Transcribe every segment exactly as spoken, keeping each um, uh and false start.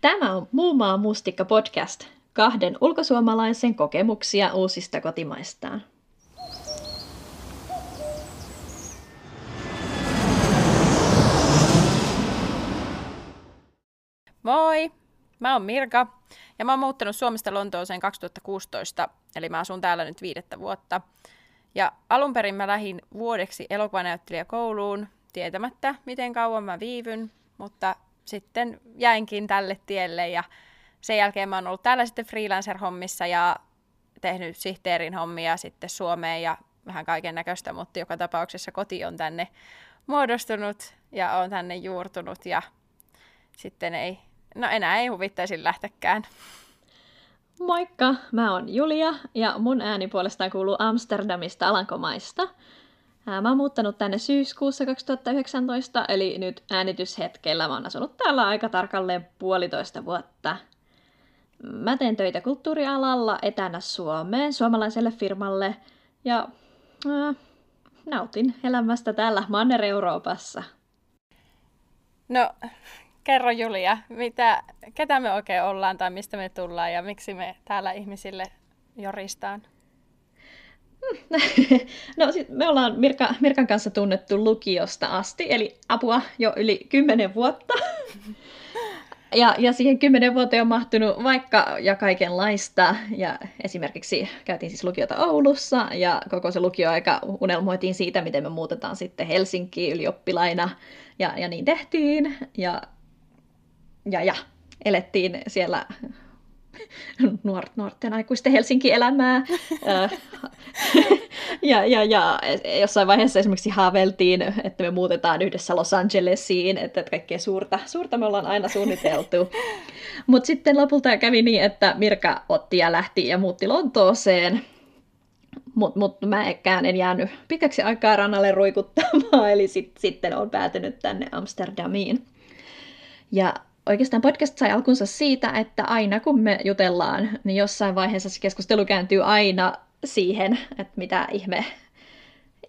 Tämä on Muumaa mustikka podcast, kahden ulkosuomalaisen kokemuksia uusista kotimaistaan. Moi! Mä oon Mirka ja mä oon muuttanut Suomesta Lontooseen kaksituhattakuusitoista, eli mä asun täällä nyt viidettä vuotta. Ja alun perin mä lähdin vuodeksi elokuvanäyttelijäkouluun, tietämättä miten kauan mä viivyn, mutta sitten jäinkin tälle tielle ja sen jälkeen mä oon ollut täällä sitten freelancer-hommissa ja tehnyt sihteerin hommia sitten Suomeen ja vähän kaiken näköistä, mutta joka tapauksessa koti on tänne muodostunut ja on tänne juurtunut ja sitten ei, no enää ei huvittaisi lähtekään. Moikka, mä oon Julia ja mun ääni puolestaan kuuluu Amsterdamista Alankomaista. Mä oon muuttanut tänne syyskuussa kaksituhattayhdeksäntoista, eli nyt äänityshetkellä mä oon asunut täällä aika tarkalleen puolitoista vuotta. Mä teen töitä kulttuurialalla etänä Suomeen suomalaiselle firmalle ja äh, nautin elämästä täällä Manner-Euroopassa. No, kerro Julia, mitä, ketä me oikein ollaan tai mistä me tullaan ja miksi me täällä ihmisille joristaan? No sit me ollaan Mirka, Mirkan kanssa tunnettu lukiosta asti, eli apua jo yli kymmenen vuotta. Ja, ja siihen kymmenen vuoteen on mahtunut vaikka ja kaikenlaista. Ja esimerkiksi käytiin siis lukiota Oulussa ja koko se lukioaika unelmoitiin siitä, miten me muutetaan sitten Helsinkiin ylioppilaina. Ja, ja niin tehtiin ja, ja, ja elettiin siellä Nuort, nuorten aikuisten Helsinki-elämää. ja, ja, ja jossain vaiheessa esimerkiksi haaveltiin, että me muutetaan yhdessä Los Angelesiin, että kaikkea suurta, suurta me ollaan aina suunniteltu. Mutta sitten lopulta kävi niin, että Mirka otti ja lähti ja muutti Lontooseen, mutta mut mä ekään en jäänyt pitkäksi aikaa rannalle ruikuttamaan, eli sit, sitten olen päätynyt tänne Amsterdamiin. Ja oikeastaan podcast sai alkunsa siitä, että aina kun me jutellaan, niin jossain vaiheessa se keskustelu kääntyy aina siihen, että mitä ihme,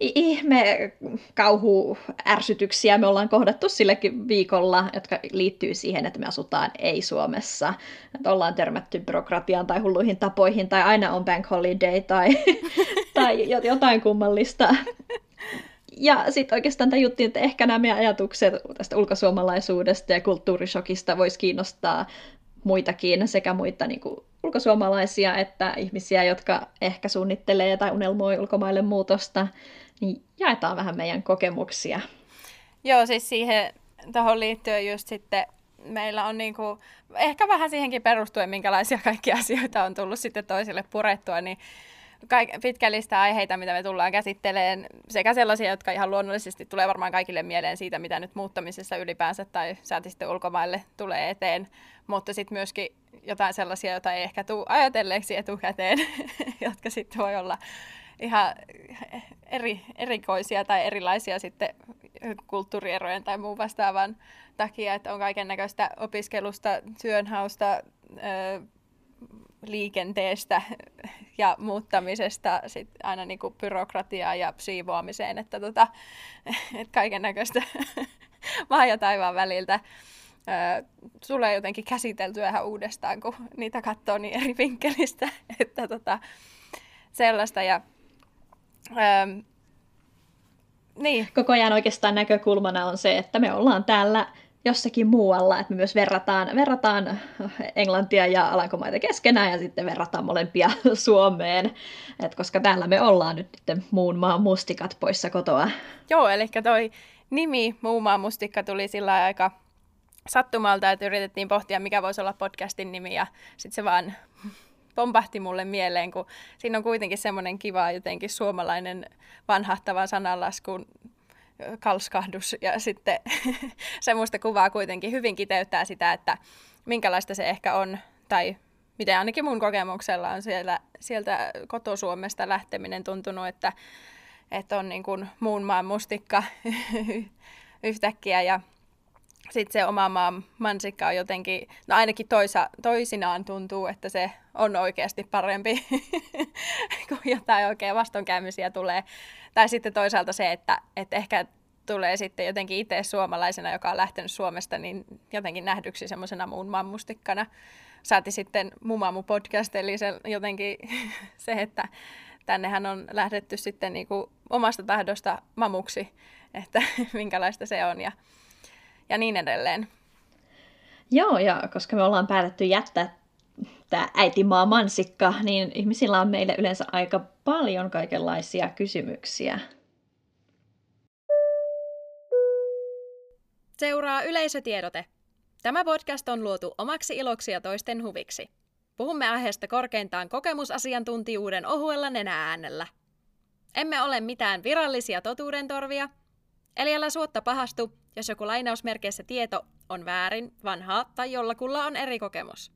ihme kauhuärsytyksiä me ollaan kohdattu silläkin viikolla, jotka liittyy siihen, että me asutaan ei-Suomessa. Että ollaan törmätty byrokratiaan tai hulluihin tapoihin tai aina on bank holiday tai, tai jotain kummallista. Ja sitten oikeastaan tajuttiin, että ehkä nämä meidän ajatukset tästä ulkosuomalaisuudesta ja kulttuurishokista voisi kiinnostaa muitakin, sekä muita niin kuin ulkosuomalaisia että ihmisiä, jotka ehkä suunnittelee tai unelmoi ulkomaille muutosta, niin jaetaan vähän meidän kokemuksia. Joo, siis siihen tuohon liittyen just sitten meillä on niin kuin, ehkä vähän siihenkin perustuen, minkälaisia kaikkia asioita on tullut sitten toisille purettua, niin Kaik- pitkällistä aiheita, mitä me tullaan käsittelemään, sekä sellaisia, jotka ihan luonnollisesti tulee varmaan kaikille mieleen siitä, mitä nyt muuttamisessa ylipäänsä tai saati sitten ulkomaille tulee eteen, mutta sitten myöskin jotain sellaisia, joita ei ehkä tule ajatelleeksi etukäteen, jotka sitten voi olla ihan eri, erikoisia tai erilaisia sitten kulttuurierojen tai muun vastaavan takia, että on kaiken näköistä opiskelusta, työnhausta, öö, liikenteestä ja muuttamisesta sit aina niinku byrokratiaa ja siivoamiseen, että tota, et kaiken näköistä maan ja taivaan väliltä öö, tulee jotenkin käsiteltyä ihan uudestaan, kun niitä katsoo niin eri vinkkelistä, että tota, sellaista. Ja, öö, niin. Koko ajan oikeastaan näkökulmana on se, että me ollaan täällä jossakin muualla, että me myös verrataan, verrataan Englantia ja Alankomaita keskenään ja sitten verrataan molempia Suomeen, et koska täällä me ollaan nyt sitten muun maan mustikat poissa kotoa. Joo, eli toi nimi muun maan mustikka tuli sillä aika sattumalta, että yritettiin pohtia, mikä voisi olla podcastin nimi ja sitten se vaan pompahti mulle mieleen, kun siinä on kuitenkin semmoinen kiva jotenkin suomalainen vanhahtava sananlasku kalskahdus ja sitten semmoista kuvaa kuitenkin hyvin kiteyttää sitä, että minkälaista se ehkä on, tai miten ainakin mun kokemuksella on siellä, sieltä kotosuomesta lähteminen tuntunut, että, että on niin kuin muun maan mustikka yhtäkkiä ja sitten se oma maan mansikka on jotenkin, no ainakin toisa, toisinaan tuntuu, että se on oikeasti parempi, kun jotain oikein vastoinkäymisiä tulee. Tai sitten toisaalta se, että, että ehkä tulee sitten jotenkin itse suomalaisena, joka on lähtenyt Suomesta, niin jotenkin nähdyksi semmoisena muun mammustikkana. Saati sitten Mumamu podcast, eli se, jotenkin se, että tännehän on lähdetty sitten niin kuin omasta tahdosta mamuksi, että minkälaista se on ja, ja niin edelleen. Joo, ja koska me ollaan päätetty jättää tämä äitimaa mansikka, niin ihmisillä on meille yleensä aika paljon kaikenlaisia kysymyksiä. Seuraa yleisötiedote. Tämä podcast on luotu omaksi iloksi ja toisten huviksi. Puhumme aiheesta korkeintaan kokemusasiantuntijuuden ohuella nenä-äänellä. Emme ole mitään virallisia totuudentorvia, eli älä suotta pahastu, jos joku lainausmerkeissä tieto on väärin, vanhaa tai jollakulla on eri kokemus.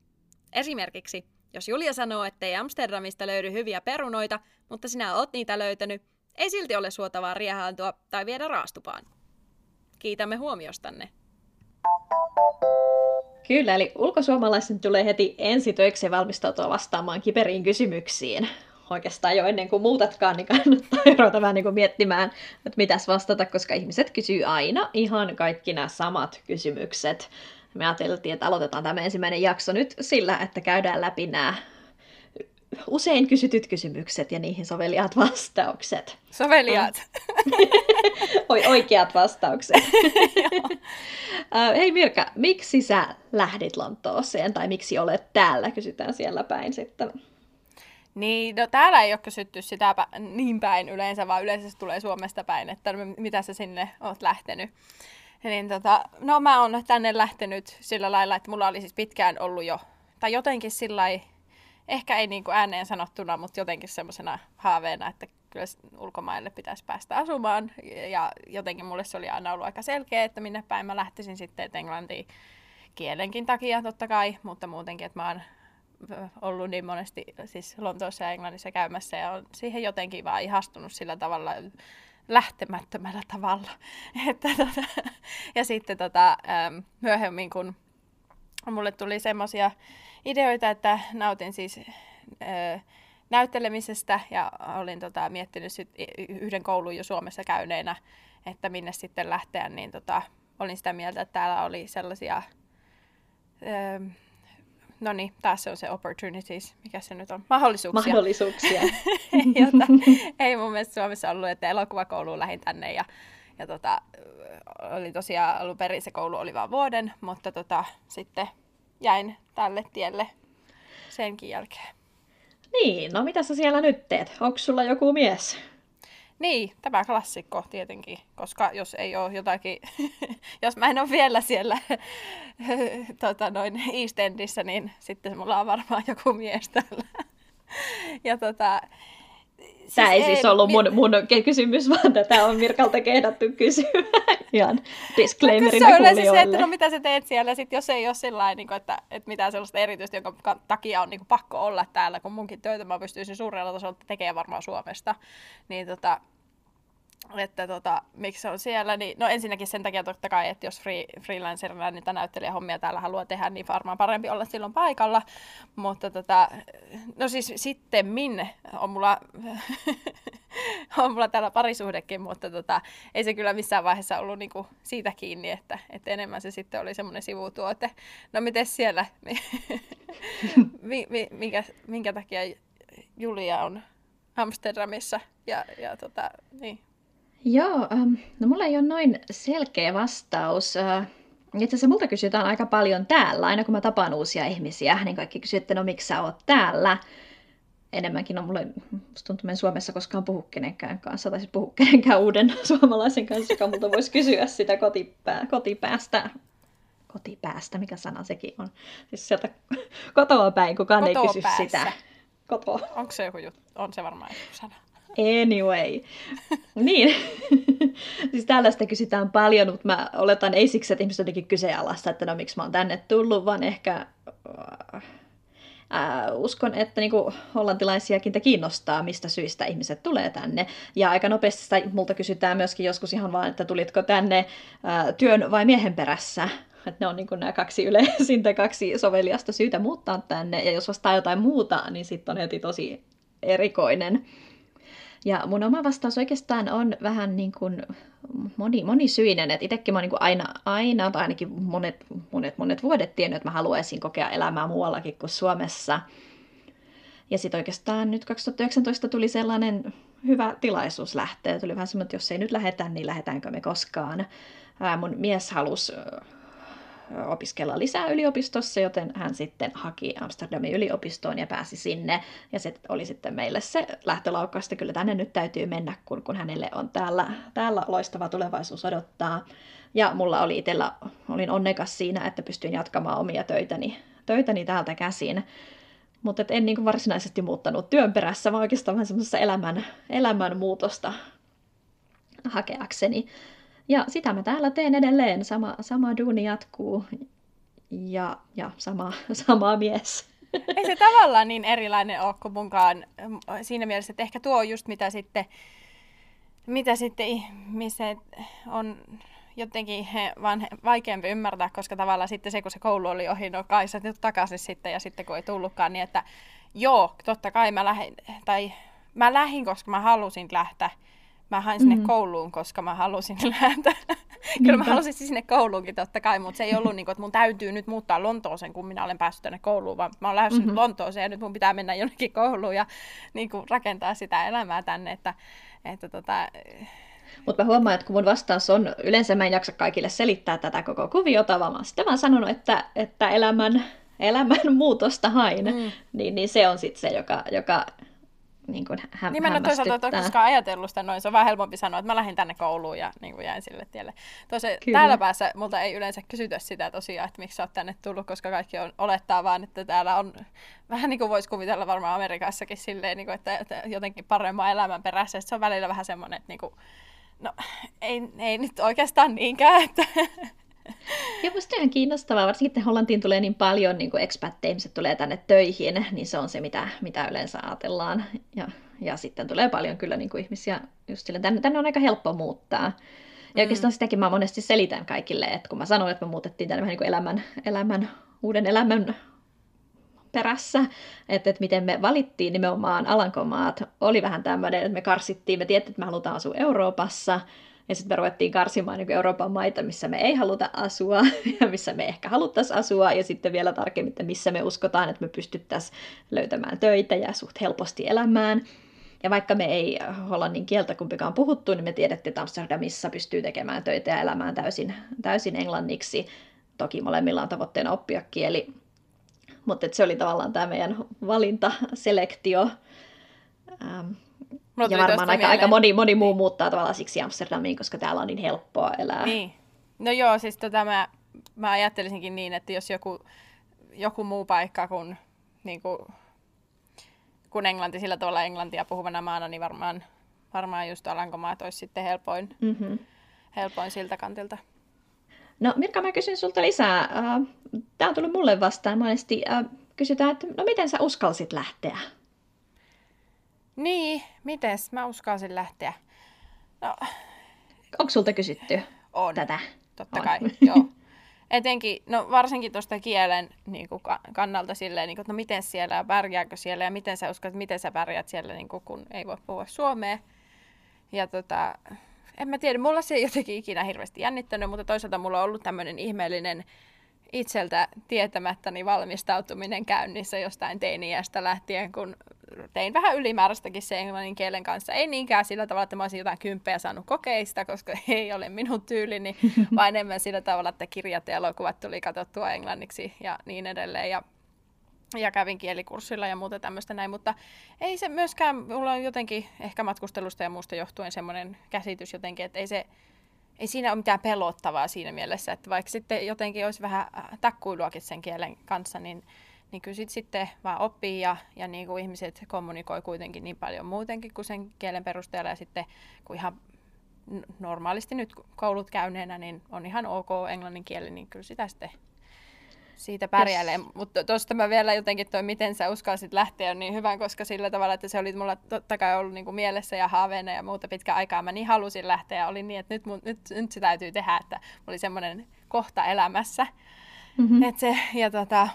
Esimerkiksi, jos Julia sanoo, ettei Amsterdamista löydy hyviä perunoita, mutta sinä oot niitä löytänyt, ei silti ole suotavaa riehaantua tai viedä raastupaan. Kiitämme huomiostanne. Kyllä, eli ulkosuomalaisen tulee heti ensitöikseen valmistautua vastaamaan kiperiin kysymyksiin. Oikeastaan jo ennen kuin muutatkaan, niin kannattaa ruveta vähän niin kuin miettimään, että mitäs vastata, koska ihmiset kysyy aina ihan kaikki nämä samat kysymykset. Me ajateltiin, että aloitetaan tämä ensimmäinen jakso nyt sillä, että käydään läpi nämä usein kysytyt kysymykset ja niihin soveliaat vastaukset. Soveliaat. Oi, oikeat vastaukset. Hei Mirka, miksi sä lähdit Lontooseen tai miksi olet täällä? Kysytään siellä päin sitten. Niin, no täällä ei ole kysytty sitä niin päin yleensä, vaan yleensä se tulee Suomesta päin, että mitä sä sinne oot lähtenyt. Niin, tota, no mä oon tänne lähtenyt sillä lailla, että mulla oli siis pitkään ollut jo, tai jotenkin sillä lailla, ehkä ei niin kuin ääneen sanottuna, mutta jotenkin semmoisena haaveena, että kyllä ulkomaille pitäisi päästä asumaan. Ja jotenkin mulle se oli aina ollut aika selkeä, että minne päin mä lähtisin sitten, että englantiin kielenkin takia totta kai, mutta muutenkin, että mä oon ollut niin monesti siis Lontoossa ja Englannissa käymässä ja on siihen jotenkin vaan ihastunut sillä tavalla lähtemättömällä tavalla. Että, tota, ja sitten tota, myöhemmin, kun mulle tuli semmoisia ideoita, että nautin siis ö, näyttelemisestä ja olin tota, miettinyt sit yhden koulun jo Suomessa käyneenä, että minne sitten lähteä, niin tota, olin sitä mieltä, että täällä oli sellaisia, no niin, taas se on se opportunities, mikä se nyt on, mahdollisuuksia. Mahdollisuuksia. Jota ei mun mielestä Suomessa ollut, että elokuvakouluun lähdin tänne ja, ja tota, oli tosiaan alun perin se koulu oli vaan vuoden, mutta tota, sitten jäin tälle tielle senkin jälkeen. Niin, no mitä sä siellä nyt teet? Onko sulla joku mies? Niin, tämä klassikko tietenkin, koska jos ei ole jotakin, jos mä en ole vielä siellä tota noin East Endissä, niin sitten mulla on varmaan joku mies täällä. Ja tota... Tämä siis ei, ei siis ollut mun, mun kysymys, vaan tätä on Mirkalta kehdattu kysyä. Ihan disclaimerina kuulijoille. No, se on yleensä se, että no mitä sä teet siellä, sit jos ei ole sillain, että, että mitään sellaista erityistä, jonka takia on niin pakko olla täällä, kun munkin töitä mä pystyisin suurella tasolla tekemään varmaan Suomesta, niin tota, että tota, miksi se on siellä, niin no ensinnäkin sen takia totta kai, että jos free, freelancerina niitä näyttelijähommia täällä haluaa tehdä, niin varmaan parempi olla silloin paikalla, mutta tota, no siis sittemmin on mulla, on mulla täällä parisuhdekin, mutta tota, ei se kyllä missään vaiheessa ollut niinku siitä kiinni, että, että enemmän se sitten oli semmoinen sivutuote. No mites siellä, minkä, minkä takia Julia on Amsterdamissa ja, ja tota, niin. Joo, no mulla ei ole noin selkeä vastaus. Itse asiassa multa kysytään aika paljon täällä. Aina kun mä tapaan uusia ihmisiä, niin kaikki kysyy, että no miksi sä oot täällä? Enemmänkin on mulle, musta tuntuu, että en Suomessa koskaan puhu kenenkään kanssa, tai siis puhu kenenkään uuden suomalaisen kanssa, joka multa voisi kysyä sitä kotipää, kotipäästä. Kotipäästä, mikä sana sekin on? Siis sieltä kotoa päin, kukaan kotoa ei kysy päässä. Sitä. Kotoa. Onko se joku juttu? On se varmaan joku sana. Anyway. Niin. Siis tällaista kysytään paljon, mutta mä oletan ei siksi, että ihmiset jotenkin kyseenalaista, että no miksi mä oon tänne tullut, vaan ehkä ää, uskon, että niinku hollantilaisiakin te kiinnostaa, mistä syistä ihmiset tulee tänne. Ja aika nopeasti sitä multa kysytään myöskin joskus ihan vaan, että tulitko tänne ää, työn vai miehen perässä. Että ne on niin kuin nämä kaksi yleisintä, kaksi soveliasta syytä muuttaa tänne. Ja jos vastaa jotain muuta, niin sitten on heti tosi erikoinen. Ja mun oma vastaus oikeastaan on vähän niin kuin moni, monisyinen, että itsekin mä oon niin kuin aina, aina, tai ainakin monet, monet, monet vuodet tiennyt, että mä haluaisin kokea elämää muuallakin kuin Suomessa. Ja sitten oikeastaan nyt kaksituhattayhdeksäntoista tuli sellainen hyvä tilaisuus lähteä. Tuli vähän semmoinen, että jos ei nyt lähetä, niin lähdetäänkö me koskaan. Ää, mun mies halusi opiskella lisää yliopistossa, joten hän sitten haki Amsterdamin yliopistoon ja pääsi sinne. Ja se oli sitten meille se lähtölaukka, että kyllä tänne nyt täytyy mennä, kun, kun hänelle on täällä, täällä loistava tulevaisuus odottaa. Ja mulla oli itsellä, olin onnekas siinä, että pystyin jatkamaan omia töitäni, töitäni täältä käsin. Mutta en niin kuin varsinaisesti muuttanut työn perässä, vaan oikeastaan vähän semmoisessa elämän, elämän muutosta hakeakseni. Ja sitä mä täällä teen edelleen. Sama, sama duuni jatkuu ja, ja sama, sama mies. Ei se tavallaan niin erilainen ole kuin munkaan siinä mielessä, että ehkä tuo on just mitä sitten, mitä sitten ihmiset on jotenkin vaan vaikeampi ymmärtää, koska tavallaan sitten se, kun se koulu oli ohi, no kai sä nyt takaisin sitten ja sitten kun ei tullutkaan, niin että joo, totta kai mä lähdin, tai mä lähdin, koska mä halusin lähteä. Mä hain sinne mm-hmm. kouluun, koska mä halusin lähteä. Kyllä mä halusin sinne kouluunkin totta kai, mutta se ei ollut niin kuin, että mun täytyy nyt muuttaa Lontooseen, kun minä olen päässyt tänne kouluun, vaan mä oon lähdössä mm-hmm. Lontooseen ja nyt mun pitää mennä jonnekin kouluun ja niin kuin rakentaa sitä elämää tänne. Että, että tota... Mutta mä huomaan, että kun mun vastaus on, yleensä mä en jaksa kaikille selittää tätä koko kuviota, vaan mä oon sitten vaan sanonut, että, että elämän, elämän muutosta hain, mm. niin, niin se on sitten se, joka... joka niin kuin hä- niin mä en ole toisaalta koskaan ajatellut sitä noin, se on vähän helpompi sanoa, että mä lähdin tänne kouluun ja niin kuin jäin sille tielle. Tosiaan täällä päässä multa ei yleensä kysytä sitä tosiaan, että miksi sä oot tänne tullut, koska kaikki on olettaa vaan, että täällä on vähän niin kuin voisi kuvitella varmaan Amerikassakin silleen, niin kuin, että, että jotenkin paremman elämän perässä, että se on välillä vähän semmoinen, että niin kuin, no ei, ei nyt oikeastaan niinkään, että... Ja musta ihan kiinnostavaa, varsinkin että Hollantiin tulee niin paljon niin kuin expat-ihmiset tulee tänne töihin, niin se on se, mitä, mitä yleensä ajatellaan. Ja, ja sitten tulee paljon kyllä niin kuin ihmisiä, just sille, tänne, tänne on aika helppo muuttaa. Ja oikeastaan sitäkin mä monesti selitän kaikille, että kun mä sanon, että me muutettiin tänne vähän niin kuin elämän, elämän, uuden elämän perässä, että, että miten me valittiin nimenomaan Alankomaat, oli vähän tämmöinen, että me karsittiin, me tiedettiin, että me halutaan asua Euroopassa, ja sitten me ruvettiin karsimaan niin kuin Euroopan maita, missä me ei haluta asua ja missä me ehkä haluttaisiin asua. Ja sitten vielä tarkemmin, että missä me uskotaan, että me pystyttäisiin löytämään töitä ja suht helposti elämään. Ja vaikka me ei hollannin kieltä kumpikaan puhuttu, niin me tiedettiin, että Amsterdamissa pystyy tekemään töitä ja elämään täysin, täysin englanniksi. Toki molemmilla on tavoitteena oppia kieli, mutta se oli tavallaan tämä meidän valintaselektio. Ähm. Mulla ja varmaan aika, aika moni, moni muu muuttaa tavallaan siksi Amsterdamiin, koska täällä on niin helppoa elää. Niin. No joo, siis tota mä, mä ajattelisinkin niin, että jos joku, joku muu paikka kuin, niin kuin, kuin Englanti, sillä tavalla englantia puhuvana maana, niin varmaan, varmaan just Alankomaat olisi sitten helpoin, mm-hmm. helpoin siltä kantilta. No Mirka, mä kysyn sulta lisää. Tää on tullut mulle vastaan monesti. Kysytään, että no miten sä uskalsit lähteä? Niin, mites? Mä uskalsin lähteä. No. Onko sulta kysytty on. Tätä? Totta on. Kai, joo. Etenkin, no varsinkin tuosta kielen niin kuin, kannalta silleen, niin kuin, että no miten siellä ja pärjääkö siellä ja miten sä uskallit, miten sä pärjät siellä, niin kuin, kun ei voi puhua suomea. Ja tota, en mä tiedä, mulla se ei jotenkin ikinä hirveästi jännittänyt, mutta toisaalta mulla on ollut tämmöinen ihmeellinen itseltä tietämättäni valmistautuminen käynnissä jostain teini-iästä lähtien, kun tein vähän ylimääräistäkin se englannin kielen kanssa. Ei niinkään sillä tavalla, että mä olisin jotain kymppejä saanut kokeista, koska ei ole minun tyylini, vaan enemmän sillä tavalla, että kirjat ja elokuvat tuli katsottua englanniksi ja niin edelleen. Ja, ja kävin kielikurssilla ja muuta tämmöistä näin, mutta ei se myöskään, mulla on jotenkin ehkä matkustelusta ja muusta johtuen semmoinen käsitys jotenkin, että ei se... Ei siinä ole mitään pelottavaa siinä mielessä, että vaikka sitten jotenkin olisi vähän takkuiluakin sen kielen kanssa, niin, niin kyllä sit, sitten vaan oppii ja, ja niin kuin ihmiset kommunikoi kuitenkin niin paljon muutenkin kuin sen kielen perusteella. Ja sitten kun ihan normaalisti nyt koulut käyneenä, niin on ihan ok englannin kieli, niin kyllä sitä sitten siitä pärjäilee. Yes. Mutta tuosta mä vielä jotenkin toi, miten sä uskalsit lähteä, on niin hyvä, koska sillä tavalla, että se oli mulla totta kai ollut niin kuin mielessä ja haaveena ja muuta pitkään aikaa. Mä niin halusin lähteä ja oli niin, että nyt, mun, nyt, nyt se täytyy tehdä, että oli semmoinen kohta elämässä. Mm-hmm. Et se, ja tota,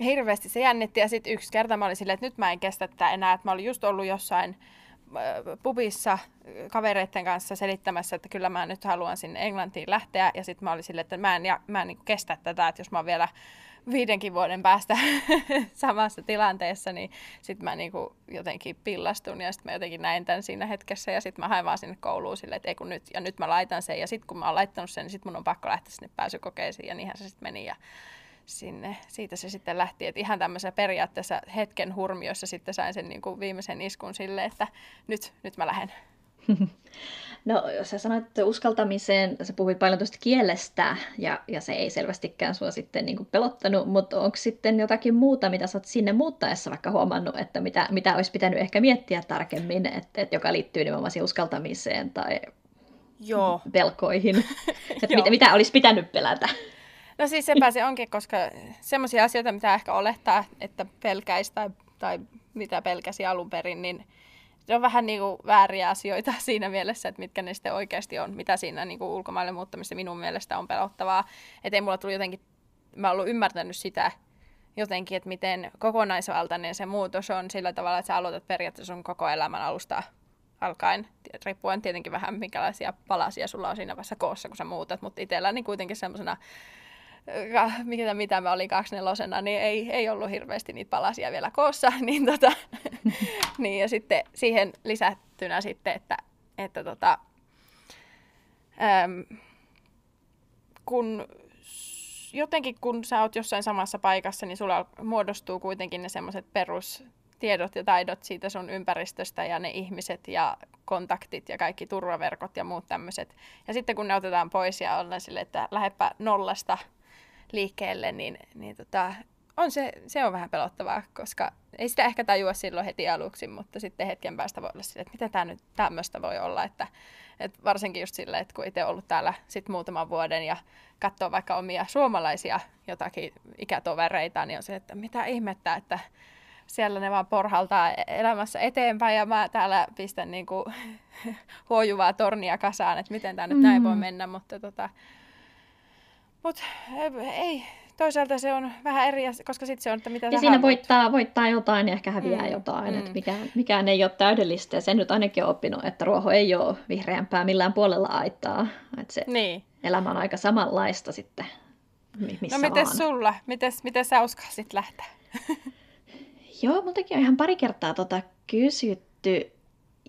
hirveästi se jännitti ja sitten yksi kerta mä olin silleen, että nyt mä en kestä tätä enää. Että mä olin just ollut jossain pubissa kavereiden kanssa selittämässä, että kyllä mä nyt haluan sinne Englantiin lähteä, ja sitten mä olin silleen, että mä en, ja, mä en niin kuin kestä tätä, että jos mä oon vielä viidenkin vuoden päästä samassa tilanteessa, niin sitten mä niin kuin jotenkin pillastun, ja sitten mä jotenkin näin tämän siinä hetkessä, ja sitten mä haen vaan sinne kouluun silleen, että ei kun nyt, ja nyt mä laitan sen, ja sitten kun mä oon laittanut sen, niin sitten mun on pakko lähteä sinne pääsykokeisiin, ja niinhän se sitten meni, ja sinne. Siitä se sitten lähti, että ihan tämmöisessä periaatteessa hetken hurmiossa sitten sain sen niin kuin viimeisen iskun sille, että nyt, nyt mä lähden. No, sä sanoit uskaltamiseen, sä puhuit paljon tuosta kielestä, ja, ja se ei selvästikään sua sitten niin kuin pelottanut, mutta onko sitten jotakin muuta, mitä sä oot sinne muuttaessa vaikka huomannut, että mitä, mitä olisi pitänyt ehkä miettiä tarkemmin, että, että joka liittyy nimenomaan siihen uskaltamiseen tai Joo. pelkoihin, että mit, mitä olisi pitänyt pelätä? No siis sepä se onkin, koska semmoisia asioita, mitä ehkä olettaa, että pelkäisi tai, tai mitä pelkäsi alun perin, niin se on vähän niin kuin vääriä asioita siinä mielessä, että mitkä ne sitten oikeasti on, mitä siinä niin kuin ulkomaille muuttamista minun mielestä on pelottavaa. Että ei mulla tullut jotenkin, mä oon ymmärtänyt sitä jotenkin, että miten kokonaisvaltainen se muutos on sillä tavalla, että sä aloitat periaatteessa sun koko elämän alusta alkaen, riippuen tietenkin vähän minkälaisia palasia sulla on siinä vaiheessa koossa, kun sä muutat, mutta itselläni kuitenkin semmoisena Mitä, mitä mä olin kaksinelosena, niin ei, ei ollut hirveästi niitä palasia vielä koossa. Niin tota, niin ja sitten siihen lisättynä sitten, että, että tota, äm, kun jotenkin kun sä oot jossain samassa paikassa, niin sulla muodostuu kuitenkin ne semmoiset perustiedot ja taidot siitä sun ympäristöstä ja ne ihmiset ja kontaktit ja kaikki turvaverkot ja muut tämmöiset. Ja sitten kun ne otetaan pois ja ollaan silleen, että lähdepä nollasta liikkeelle, niin, niin tota, on se, se on vähän pelottavaa, koska ei sitä ehkä tajua silloin heti aluksi, mutta sitten hetken päästä voi olla silleen, että mitä tämä nyt tämmöistä voi olla, että, että varsinkin just silleen, että kun itse on ollut täällä sit muutaman vuoden ja katsoo vaikka omia suomalaisia jotakin ikätovereita, niin on se, että mitä ihmettä, että siellä ne vaan porhaltaa elämässä eteenpäin ja mä täällä pistän niinku huojuvaa tornia kasaan, että miten tämä nyt näin voi mennä, mutta tota, Mutta ei, toisaalta se on vähän eri, koska sitten se on, että mitä ja sä siinä voittaa, voittaa jotain ja ehkä häviää mm. jotain, mm. että mikään, mikään ei ole täydellistä. Ja sen nyt ainakin on oppinut, että ruoho ei ole vihreämpää millään puolella aitaa. Että se niin. elämä on aika samanlaista sitten, missä No miten sulla? Mites, miten sä uskalsit lähteä? Joo, multakin on ihan pari kertaa tota kysytty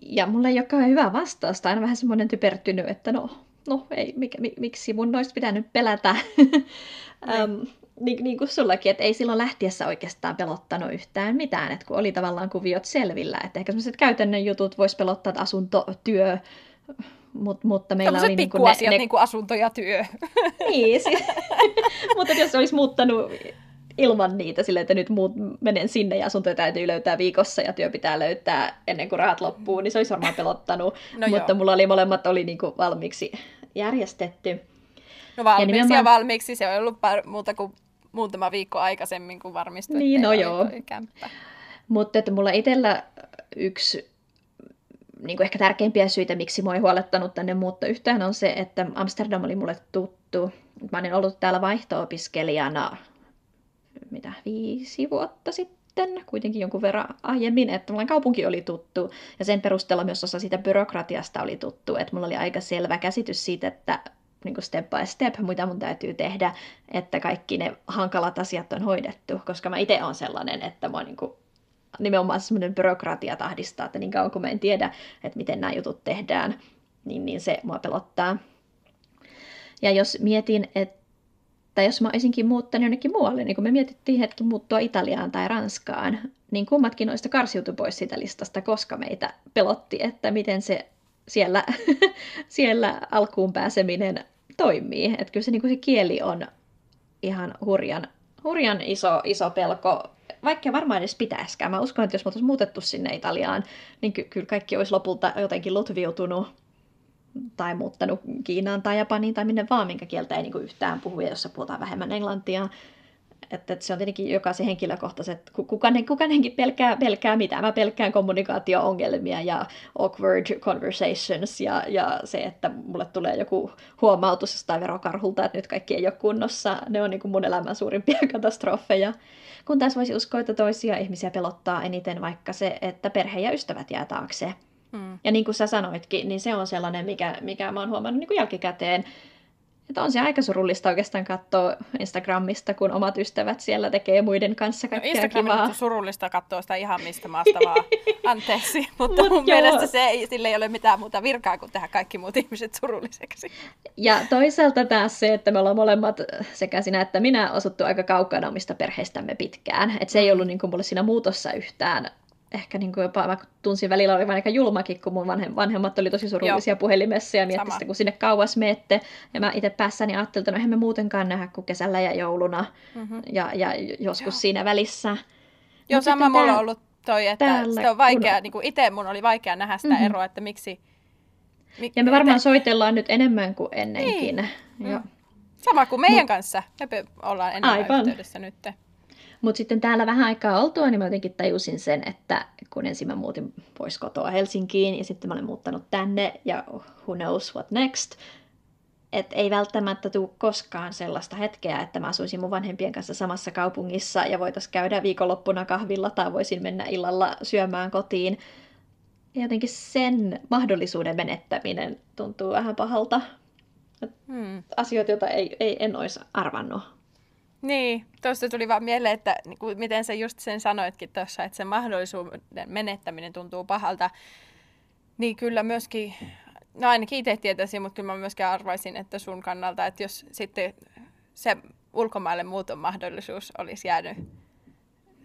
ja mulla ei ole hyvää vastausta. Aina vähän semmoinen typertynyt, että no... No ei, mik, miksi mun olisi pitänyt pelätä, um, niin, niin kuin sullakin, että ei silloin lähtiessä oikeastaan pelottanut yhtään mitään, että kun oli tavallaan kuviot selvillä, että ehkä sellaiset käytännön jutut voisi pelottaa, että asunto, työ, mut, mutta meillä Tommoset oli... Niin kuin pikkuasiat, ne, ne... niin kuin asunto ja työ. Niin, siis. Mutta jos olisi muuttanut ilman niitä silleen, että nyt muut, menen sinne ja asuntoja täytyy löytää viikossa ja työ pitää löytää ennen kuin rahat loppuu, niin se olisi varmaan pelottanut. No mutta joo. mulla oli molemmat oli niin kuin valmiiksi järjestetty. No valmiiksi ja, nimenomaan... ja valmiiksi, se on ollut par- muuta kuin muutama viikko aikaisemmin, kun varmistui, niin, no joo. Mutta että mulla itsellä yksi niin kuin ehkä tärkeimpiä syitä, miksi mua ei huolettanut tänne muutto yhtään, on se, että Amsterdam oli mulle tuttu. Mä olin ollut täällä vaihto-opiskelijana mitä, viisi vuotta sitten, kuitenkin jonkun verran aiemmin, että mulla kaupunki oli tuttu, ja sen perusteella myös osa siitä byrokratiasta oli tuttu, että mulla oli aika selvä käsitys siitä, että niin kuin step by step, mitä mun täytyy tehdä, että kaikki ne hankalat asiat on hoidettu, koska mä itse olen sellainen, että mä oon niin kuin, nimenomaan semmoinen byrokratia tahdistaa, että niin kauan kun mä en tiedä, että miten nämä jutut tehdään, niin, niin se mua pelottaa. Ja jos mietin, että tai jos mä olisinkin muuttanut jonnekin muualle, niin kun me mietittiin hetki muuttua Italiaan tai Ranskaan, niin kummatkin noista karsiutui pois siitä listasta, koska meitä pelotti, että miten se siellä, siellä alkuun pääseminen toimii. Että kyllä se, niin kuin se kieli on ihan hurjan, hurjan iso, iso pelko, vaikka varmaan edes pitäisikään. Mä uskon, että jos me oltaisiin muutettu sinne Italiaan, niin ky- kyllä kaikki olisi lopulta jotenkin lutviutunut. Tai muuttanut Kiinaan tai Japaniin tai minne vaan, minkä kieltä ei niinku yhtään puhu, ja jossa puhutaan vähemmän englantia. Että et se on tietenkin jokaisen henkilökohtaiset, kukainen, kukainenkin pelkää, pelkää mitä. Mä pelkään kommunikaatio-ongelmia ja awkward conversations, ja, ja se, että mulle tulee joku huomautus jostain verokarhulta, että nyt kaikki ei ole kunnossa. Ne on niinku mun elämän suurimpia katastrofeja. Kun taas voisi uskoa, että toisia ihmisiä pelottaa eniten vaikka se, että perhe ja ystävät jää taakse. Mm. Ja niin kuin sä sanoitkin, niin se on sellainen, mikä, mikä mä oon huomannut niin kuin jälkikäteen, että on se aika surullista oikeastaan katsoa Instagramista, kun omat ystävät siellä tekee muiden kanssa kaikkea no Instagram kivaa. On surullista katsoa sitä ihan mistä maasta vaan, anteeksi, mutta Mut mun joo. mielestä se, sillä ei ole mitään muuta virkaa kuin tehdä kaikki muut ihmiset surulliseksi. Ja toisaalta taas se, että me ollaan molemmat sekä sinä että minä osuttu aika kaukana omista perheistämme pitkään, että se ei ollut niin kuin mulle siinä muutossa yhtään. Ehkä niin kuin jopa, mä tunsin välillä oli aika julmakin, kun mun vanhem, vanhemmat oli tosi surullisia Joo. puhelimessa ja miettivät sitä, kun sinne kauas menette. Ja mä itse päässäni ajattelin, että no eihän me muutenkaan nähdä kuin kesällä ja jouluna mm-hmm. ja, ja joskus Joo. siinä välissä. Joo, Mut sama mulla on ollut toi, että sitä on vaikea, niin kuin itse mun oli vaikea nähdä sitä mm-hmm. eroa, että miksi... Mik, ja me varmaan ite... soitellaan nyt enemmän kuin ennenkin. Niin. Mm. Joo. Sama kuin meidän Mut... kanssa, me ollaan enemmän Aivan. yhteydessä nyt. Mutta sitten täällä vähän aikaa oltua, niin mä jotenkin tajusin sen, että kun ensin mä muutin pois kotoa Helsinkiin ja sitten mä olen muuttanut tänne ja who knows what next, että ei välttämättä tule koskaan sellaista hetkeä, että mä asuisin mun vanhempien kanssa samassa kaupungissa ja voitaisiin käydä viikonloppuna kahvilla tai voisin mennä illalla syömään kotiin. Ja jotenkin sen mahdollisuuden menettäminen tuntuu vähän pahalta. Hmm. Asioita, joita ei, ei, en olisi arvannut. Niin, tuosta tuli vaan mieleen, että niin kuin, miten sä just sen sanoitkin tuossa, että sen mahdollisuuden menettäminen tuntuu pahalta. Niin kyllä myöskin, no ainakin itse tietäisin, mutta kyllä mä myöskin arvaisin, että sun kannalta, että jos sitten se ulkomaille muuton mahdollisuus olisi jäänyt,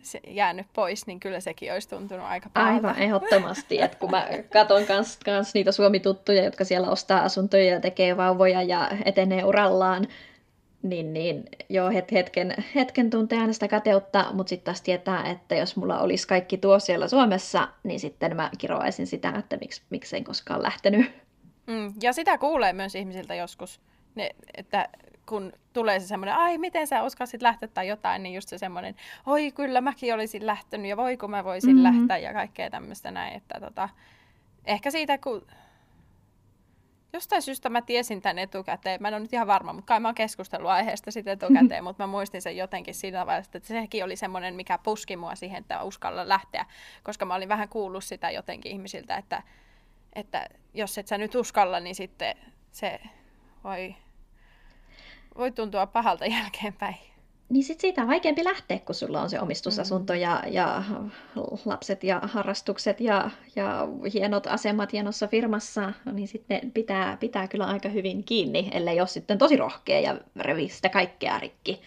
se, jäänyt pois, niin kyllä sekin olisi tuntunut aika pahalta. Aivan, ehdottomasti, että kun mä katson kans, kans niitä Suomi-tuttuja, jotka siellä ostaa asuntoja ja tekee vauvoja ja etenee urallaan, Niin, niin joo, hetken, hetken tuntee aina sitä kateutta, mutta sitten taas tietää, että jos mulla olisi kaikki tuo siellä Suomessa, niin sitten mä kiroaisin sitä, että miksi, miksi en koskaan lähtenyt. Mm, ja sitä kuulee myös ihmisiltä joskus, ne, että kun tulee se semmoinen, ai miten sä oskasit lähteä tai jotain, niin just se semmoinen, oi kyllä mäkin olisin lähtenyt ja voi kun mä voisin mm-hmm. lähteä ja kaikkea tämmöistä näin. Että tota, ehkä siitä, kun... Jostain syystä mä tiesin tämän etukäteen, mä en ole nyt ihan varma, mutta kai mä oon keskustellut aiheesta sitten etukäteen, mutta mä muistin sen jotenkin siinä vaiheessa, että sekin oli semmoinen, mikä puski mua siihen, että uskalla lähteä, koska mä olin vähän kuullut sitä jotenkin ihmisiltä, että, että jos et sä nyt uskalla, niin sitten se voi, voi tuntua pahalta jälkeenpäin. Niin sit siitä on vaikeampi lähteä, kun sulla on se omistusasunto ja, ja lapset ja harrastukset ja, ja hienot asemat hienossa firmassa, niin sitten pitää, pitää kyllä aika hyvin kiinni, ellei ole sitten tosi rohkea ja revi sitä kaikkea rikki.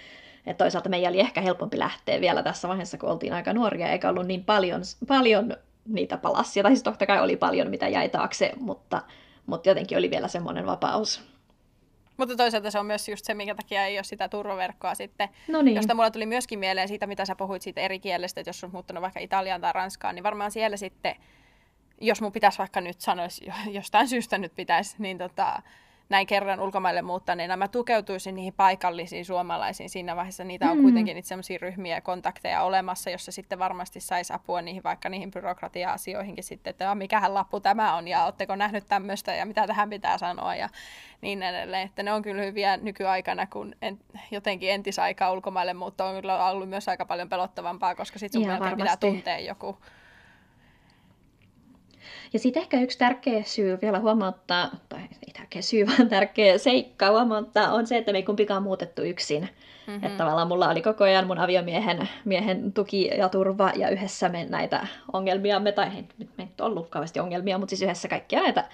Et toisaalta meidän oli ehkä helpompi lähteä vielä tässä vaiheessa, kun oltiin aika nuoria, eikä ollut niin paljon, paljon niitä palassia, tai siis totta kai oli paljon, mitä jäi taakse, mutta, mutta jotenkin oli vielä semmoinen vapaus. Mutta toisaalta se on myös just se, minkä takia ei ole sitä turvaverkkoa sitten, no niin. josta mulla tuli myöskin mieleen siitä, mitä sä puhuit siitä eri kielestä, että jos on muuttanut vaikka Italiaan tai Ranskaan, niin varmaan siellä sitten, jos mun pitäisi vaikka nyt sanoa, jostain syystä nyt pitäisi, niin tota, näin kerran ulkomaille muuttaneena, mä tukeutuisin niihin paikallisiin suomalaisiin siinä vaiheessa. Niitä mm. on kuitenkin niitä semmoisia ryhmiä ja kontakteja olemassa, jossa sitten varmasti saisi apua niihin vaikka niihin byrokratia-asioihinkin sitten, että mikähän lappu tämä on ja ootteko nähnyt tämmöistä ja mitä tähän pitää sanoa ja niin edelleen. Että ne on kyllä hyviä nykyaikana, kun en, jotenkin entisaikaa ulkomaille muutto on kyllä ollut myös aika paljon pelottavampaa, koska sitten sun melkein pitää tuntea joku. Ja sitten ehkä yksi tärkeä syy vielä huomauttaa, tai ei tärkeä syy, vaan tärkeä seikka huomauttaa, on se, että me ei kumpikaan muutettu yksin. Mm-hmm. Että tavallaan mulla oli koko ajan mun aviomiehen miehen tuki ja turva, ja yhdessä me näitä ongelmiamme, tai ei nyt me ei ollut kauheasti ongelmia, mutta siis yhdessä kaikkia näitä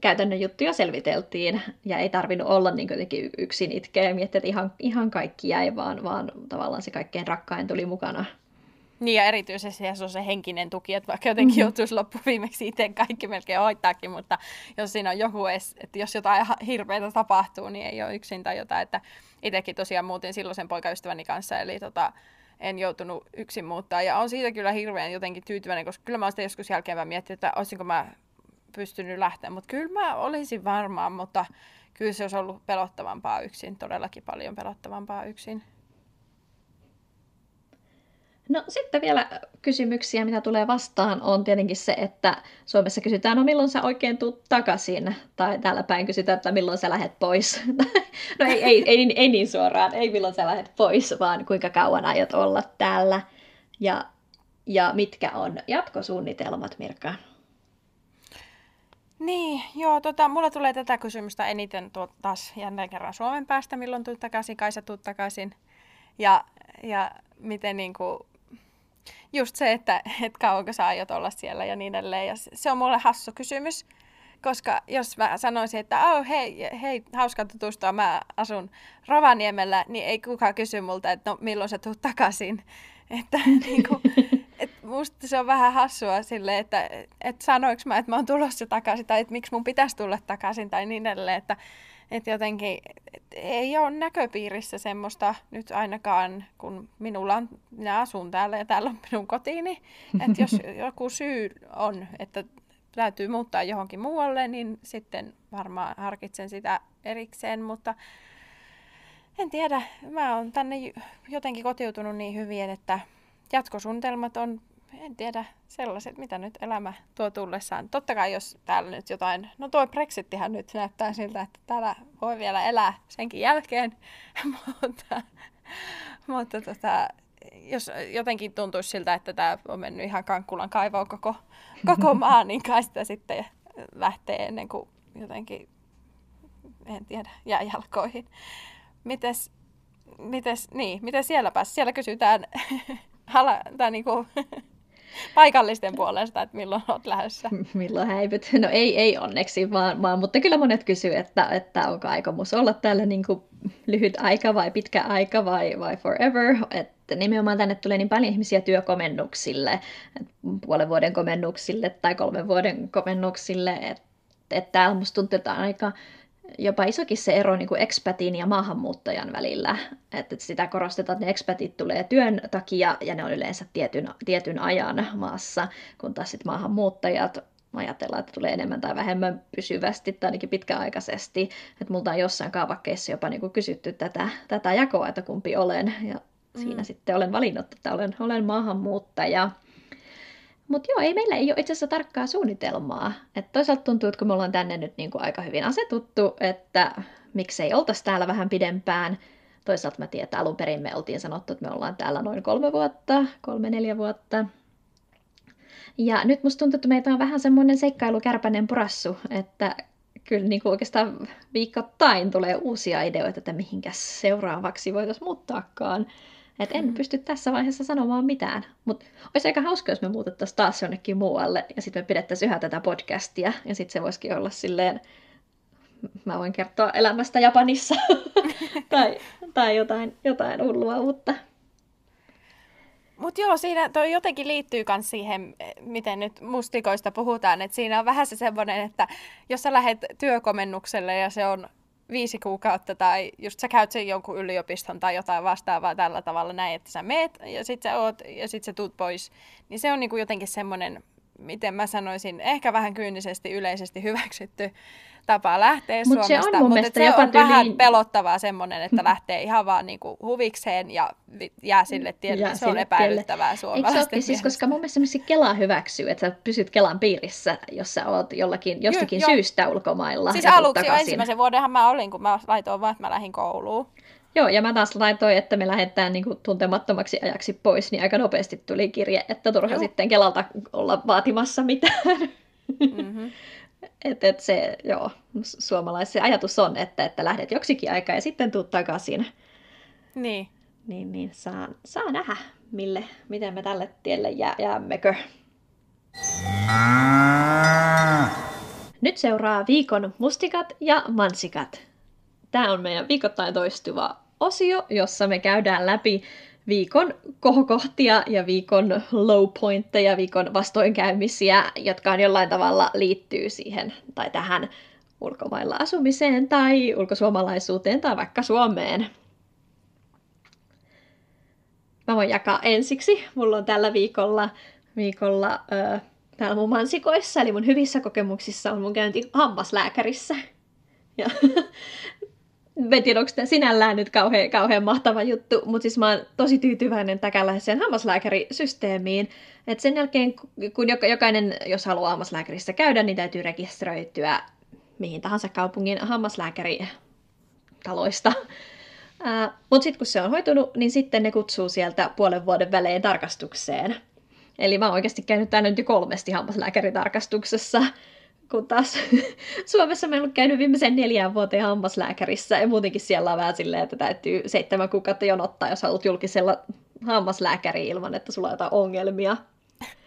käytännön juttuja selviteltiin, ja ei tarvinnut olla niin kuitenkin yksin itkeä ja miettiä, että ihan, ihan kaikki jäi, vaan, vaan tavallaan se kaikkein rakkain tuli mukana. Niin ja erityisesti se on se henkinen tuki, että vaikka jotenkin joutuisi loppuviimeksi itse kaikki melkein hoitaakin, mutta jos siinä on joku edes, että jos jotain hirveätä tapahtuu, niin ei ole yksin tai jotain, että itsekin tosiaan muutin silloisen poikaystäväni kanssa, eli tota, en joutunut yksin muuttaa ja on siitä kyllä hirveän jotenkin tyytyväinen, koska kyllä mä oon sitä joskus jälkeen miettinyt, että olisinko mä pystynyt lähteä, mutta kyllä mä olisin varmaan, mutta kyllä se olisi ollut pelottavampaa yksin, todellakin paljon pelottavampaa yksin. No sitten vielä kysymyksiä, mitä tulee vastaan, on tietenkin se, että Suomessa kysytään, no milloin sä oikein tuut takaisin, tai täällä päin kysytään, että milloin sä lähdet pois. No ei, ei, ei, ei niin suoraan, ei milloin sä lähdet pois, vaan kuinka kauan aiot olla täällä, ja, ja mitkä on jatkosuunnitelmat, Mirka? Niin, joo, tota, mulla tulee tätä kysymystä eniten tuo, taas jälleen kerran Suomen päästä, milloin tulet takaisin, Kaisa tulet takaisin. Ja, ja miten niinku, just se, että et kauanko sä aiot olla siellä ja niin edelleen. Ja se on mulle hassu kysymys, koska jos mä sanoisin, että oh, hei, hei, hauska tutustua, mä asun Rovaniemellä, niin ei kukaan kysy multa, että no, milloin sä tulet takaisin. Että niinku... Musta se on vähän hassua silleen, että, että sanoinko mä, että mä oon tulossa takaisin tai että miksi mun pitäisi tulla takaisin tai niin edelleen. Että, että jotenkin että ei ole näköpiirissä semmoista nyt ainakaan, kun minulla on, minä asun täällä ja täällä on minun kotiini. Että jos joku syy on, että täytyy muuttaa johonkin muualle, niin sitten varmaan harkitsen sitä erikseen, mutta en tiedä. Mä oon tänne jotenkin kotiutunut niin hyvin, että jatkosuunnitelmat on, en tiedä, sellaiset, mitä nyt elämä tuo tullessaan. Totta kai jos täällä nyt jotain, no tuo Brexittihän nyt näyttää siltä, että täällä voi vielä elää senkin jälkeen, mutta, mutta tota, jos jotenkin tuntuisi siltä, että tämä on mennyt ihan kankkulan kaivoon koko, koko maa, niin kai sitä sitten lähtee ennen kuin jotenkin, en tiedä, jää jalkoihin. Mites, mites, niin, mites siellä päässä? Siellä kysytään... Hala, tai niinku, paikallisten puolesta, että milloin olet lähdössä? Milloin häipyt? No ei, ei onneksi, vaan, vaan, mutta kyllä monet kysyy, että, että onko aikomus olla täällä niinku lyhyt aika vai pitkä aika vai, vai forever. Että nimenomaan tänne tulee niin paljon ihmisiä työkomennuksille, puolen vuoden komennuksille tai kolmen vuoden komennuksille. Että et täällä musta tuntuu, että on aika... jopa isokin se ero niin kuin expatin ja maahanmuuttajan välillä. Että sitä korostetaan, että ne expatit tulee työn takia ja ne on yleensä tietyn, tietyn ajan maassa, kun taas sitten maahanmuuttajat ajatellaan, että tulee enemmän tai vähemmän pysyvästi tai ainakin pitkäaikaisesti. Että multa on jossain kaavakkeissa jopa niin kuin kysytty tätä, tätä jakoa, että kumpi olen. Ja mm. siinä sitten olen valinnut, että olen, olen maahanmuuttaja. Mutta joo, ei, meillä ei ole itse asiassa tarkkaa suunnitelmaa. Et toisaalta tuntuu, että kun me ollaan tänne nyt niinku aika hyvin asetuttu, että miksei oltaisi täällä vähän pidempään. Toisaalta mä tiedän, että alun perin me oltiin sanottu, että me ollaan täällä noin kolme vuotta, kolme, neljä vuotta. Ja nyt musta tuntuu, että meitä on vähän semmoinen seikkailukärpäinen porassu, että kyllä niinku oikeastaan viikoittain tulee uusia ideoita, että mihinkä seuraavaksi voitaisiin muuttaakaan. Et en mm-hmm. pysty tässä vaiheessa sanomaan mitään, mutta olisi aika hauska, jos me muutettaisiin taas jonnekin muualle ja sitten me pidettäisiin yhä tätä podcastia ja sitten se voisikin olla silleen, mä voin kertoa elämästä Japanissa tai, tai jotain, jotain hullua uutta. Mutta joo, siinä toi jotenkin liittyy myös siihen, miten nyt mustikoista puhutaan, että siinä on vähän se semmoinen, että jos sä lähdet työkomennukselle ja se on viisi kuukautta tai just sä käyt sen jonkun yliopiston tai jotain vastaavaa tällä tavalla näin, että sä meet ja sit sä oot ja sit sä tuut pois. Niin se on niinku jotenkin semmoinen, miten mä sanoisin, ehkä vähän kyynisesti yleisesti hyväksytty tapa lähteä Mut Suomesta. Se on Mutta se on tyliin... vähän pelottavaa semmoinen, että lähtee ihan vaan niinku huvikseen ja jää sille tielle. Jää se sille on epäilyttävää suomalaisten Eikö se siis, koska mun mielestä esimerkiksi Kela hyväksyy, että sä pysyt Kelan piirissä, jos sä oot jollakin, jostakin Juh, syystä ulkomailla. Siis aluksi jo ensimmäisen vuodenhan mä olin, kun mä laitoin vaan, että mä lähdin kouluun. Joo, ja mä taas laitoin, että me lähdetään niin kuin tuntemattomaksi ajaksi pois, niin aika nopeasti tuli kirje, että turha Joo. sitten Kelalta olla vaatimassa mitään. Mm-hmm. Että et se, joo, suomalaisen ajatus on, että, että lähdet joksikin aikaa ja sitten tuut takaisin. Niin. Niin, niin saa, saa nähdä, mille, miten me tälle tielle jää, jäämmekö. Nyt seuraa viikon mustikat ja mansikat. Tämä on meidän viikoittain toistuva osio, jossa me käydään läpi viikon kohokohtia ja viikon low pointteja, viikon vastoinkäymisiä, jotka on jollain tavalla liittyy siihen tai tähän ulkomailla asumiseen tai ulkosuomalaisuuteen tai vaikka Suomeen. Mä voin jakaa ensiksi. Mulla on tällä viikolla, viikolla äh, täällä mun mansikoissa, eli mun hyvissä kokemuksissa on mun käynti hammaslääkärissä. Ja... Mä en tiedä, onko tämä sinällään nyt kauhean, kauhean mahtava juttu, mutta siis mä oon tosi tyytyväinen täkäläiseen hammaslääkärisysteemiin. Et sen jälkeen, kun jokainen, jos haluaa hammaslääkärissä käydä, niin täytyy rekisteröityä mihin tahansa kaupungin hammaslääkäritaloista. Mutta sitten kun se on hoitunut, niin sitten ne kutsuu sieltä puolen vuoden välein tarkastukseen. Eli mä oon oikeasti käynyt täällä nyt jo kolmesti hammaslääkäritarkastuksessa. kun taas Suomessa mä en ollut käynyt viimeisen neljään vuoteen hammaslääkärissä, ja muutenkin siellä on vähän silleen, että täytyy seitsemän kuukautta jonottaa, jos haluat julkisella hammaslääkäriä ilman, että sulla on jotain ongelmia.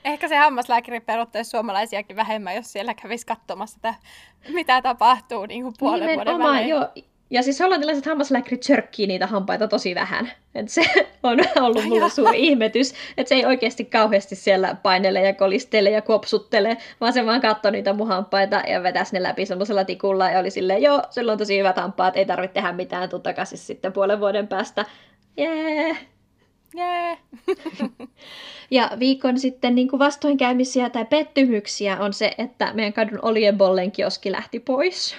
Ehkä se hammaslääkäri peruttaisi suomalaisiakin vähemmän, jos siellä kävisi katsomassa, että mitä tapahtuu niin kuin puolen nimenomaan, vuoden välein. Joo. Ja siis hollantilaiset hammaslääkärit sörkkii niitä hampaita tosi vähän. Et se on ollut mulle suuri ihmetys, että se ei oikeasti kauheasti siellä painele ja kolistele ja kuopsuttele, vaan se vaan katsoi niitä mun hampaita ja vetäisi ne läpi semmoisella tikulla ja oli silleen, joo, sillä on tosi hyvät hampaat, ei tarvitse tehdä mitään, tuu takaisin sitten puolen vuoden päästä. Jee! Yeah. Ja viikon sitten niin kuin vastoinkäymisiä tai pettymyksiä on se, että meidän kadun Oliebollen kioski lähti pois.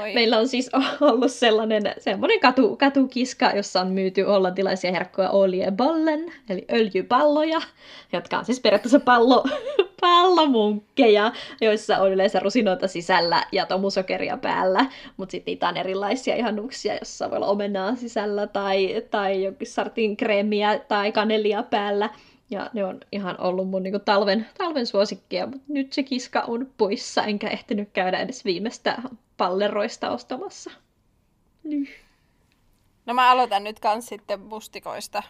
Oi. Meillä on siis ollut sellainen semmoinen katu, katukiska, jossa on myyty hollantilaisia herkkuja Oliebollen, eli öljypalloja, jotka on siis periaatteessa pallo, pallomunkkeja, joissa on yleensä rusinoita sisällä ja tomusokeria päällä, mutta sitten niitä on erilaisia ihanuksia, jossa voi olla omenaa sisällä tai, tai jokin sartinkreemiä tai kanelia päällä. Ja ne on ihan ollut mun niinku talven, talven suosikkia, mutta nyt se kiska on poissa, enkä ehtinyt käydä edes viimeistä palleroista ostamassa. Nyh. No mä aloitan nyt kans sitten mustikoista,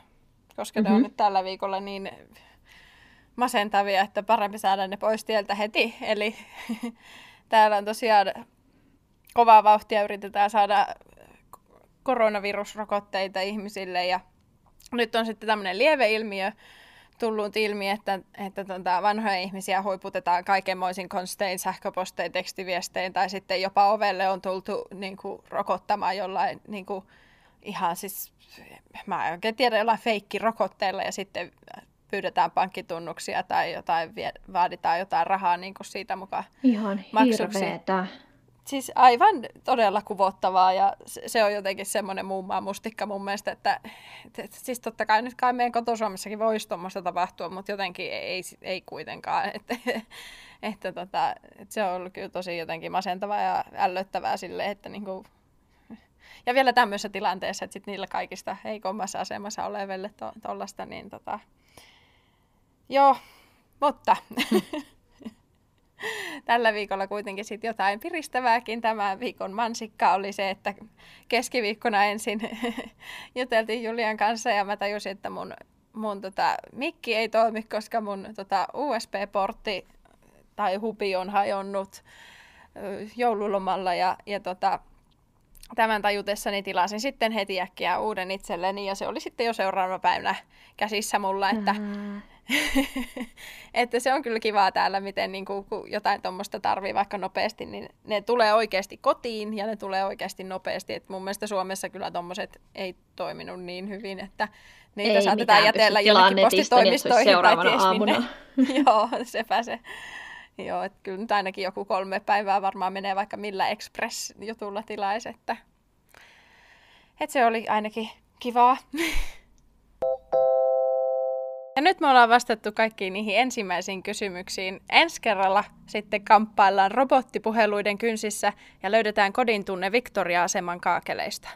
koska mm-hmm. ne on nyt tällä viikolla niin masentavia, että parempi saada ne pois tieltä heti. Eli täällä on tosiaan kovaa vauhtia, yritetään saada koronavirusrokotteita ihmisille ja nyt on sitten tämmöinen lieveilmiö tullut ilmi, että, että tuota, vanhoja ihmisiä huiputetaan kaikenmoisin konstein, sähköpostein, tekstiviestein tai sitten jopa ovelle on tultu niin kuin, rokottamaan jollain niin kuin, ihan siis, mä en oikein tiedä, jollain feikkirokotteilla ja sitten pyydetään pankkitunnuksia tai jotain, vaaditaan jotain rahaa niin kuin siitä mukaan ihan maksuksi. Hirveetä. Siis aivan todella kuvottavaa ja se on jotenkin semmoinen mummaa mustikka mun mielestä, että, että siis totta kai nyt kai meidän koto-Suomessakin voisi tuommoista tapahtua, mutta jotenkin ei, ei kuitenkaan, että, että, tota, että se on ollut kyllä tosi jotenkin masentavaa ja ällöttävää silleen, että niinku ja vielä tämmöisessä tilanteessa, että sit niillä kaikista heikommassa asemassa oleville to, tollasta, niin tota joo, mutta tällä viikolla kuitenkin sit jotain piristävääkin. Tämän viikon mansikka oli se, että keskiviikkona ensin juteltiin Julian kanssa ja mä tajusin, että mun, mun tota, mikki ei toimi, koska mun tota, U S B-portti tai hubi on hajonnut joululomalla ja, ja tota, tämän tajutessani tilasin sitten heti äkkiä uuden itselleni ja se oli sitten jo seuraavana päivänä käsissä mulla, että mm. että se on kyllä kivaa täällä, miten niin kuin, kun jotain tuommoista tarvii vaikka nopeasti, niin ne tulee oikeasti kotiin ja ne tulee oikeasti nopeasti. Et mun mielestä Suomessa kyllä tuommoiset ei toiminut niin hyvin, että niitä ei saatetaan jätellä jonnekin postitoimistoihin niin, tai ties aamuna. Minne. Joo, sepä se. Joo, että kyllä nyt ainakin joku kolme päivää varmaan menee vaikka millä express-jutulla tilais. Että et se oli ainakin kivaa. Ja nyt me ollaan vastattu kaikkiin niihin ensimmäisiin kysymyksiin. Ensi kerralla sitten kamppaillaan robottipuheluiden kynsissä ja löydetään kodin tunne Victoria-aseman kaakeleista.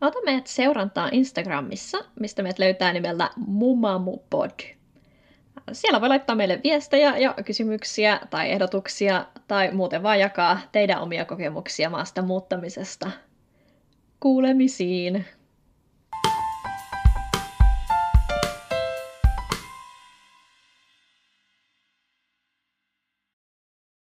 Ota meidät seurantaa Instagramissa, mistä meidät löytää nimellä mumamupod. Siellä voi laittaa meille viestejä ja kysymyksiä tai ehdotuksia tai muuten vaan jakaa teidän omia kokemuksia maasta muuttamisesta. Kuulemisiin!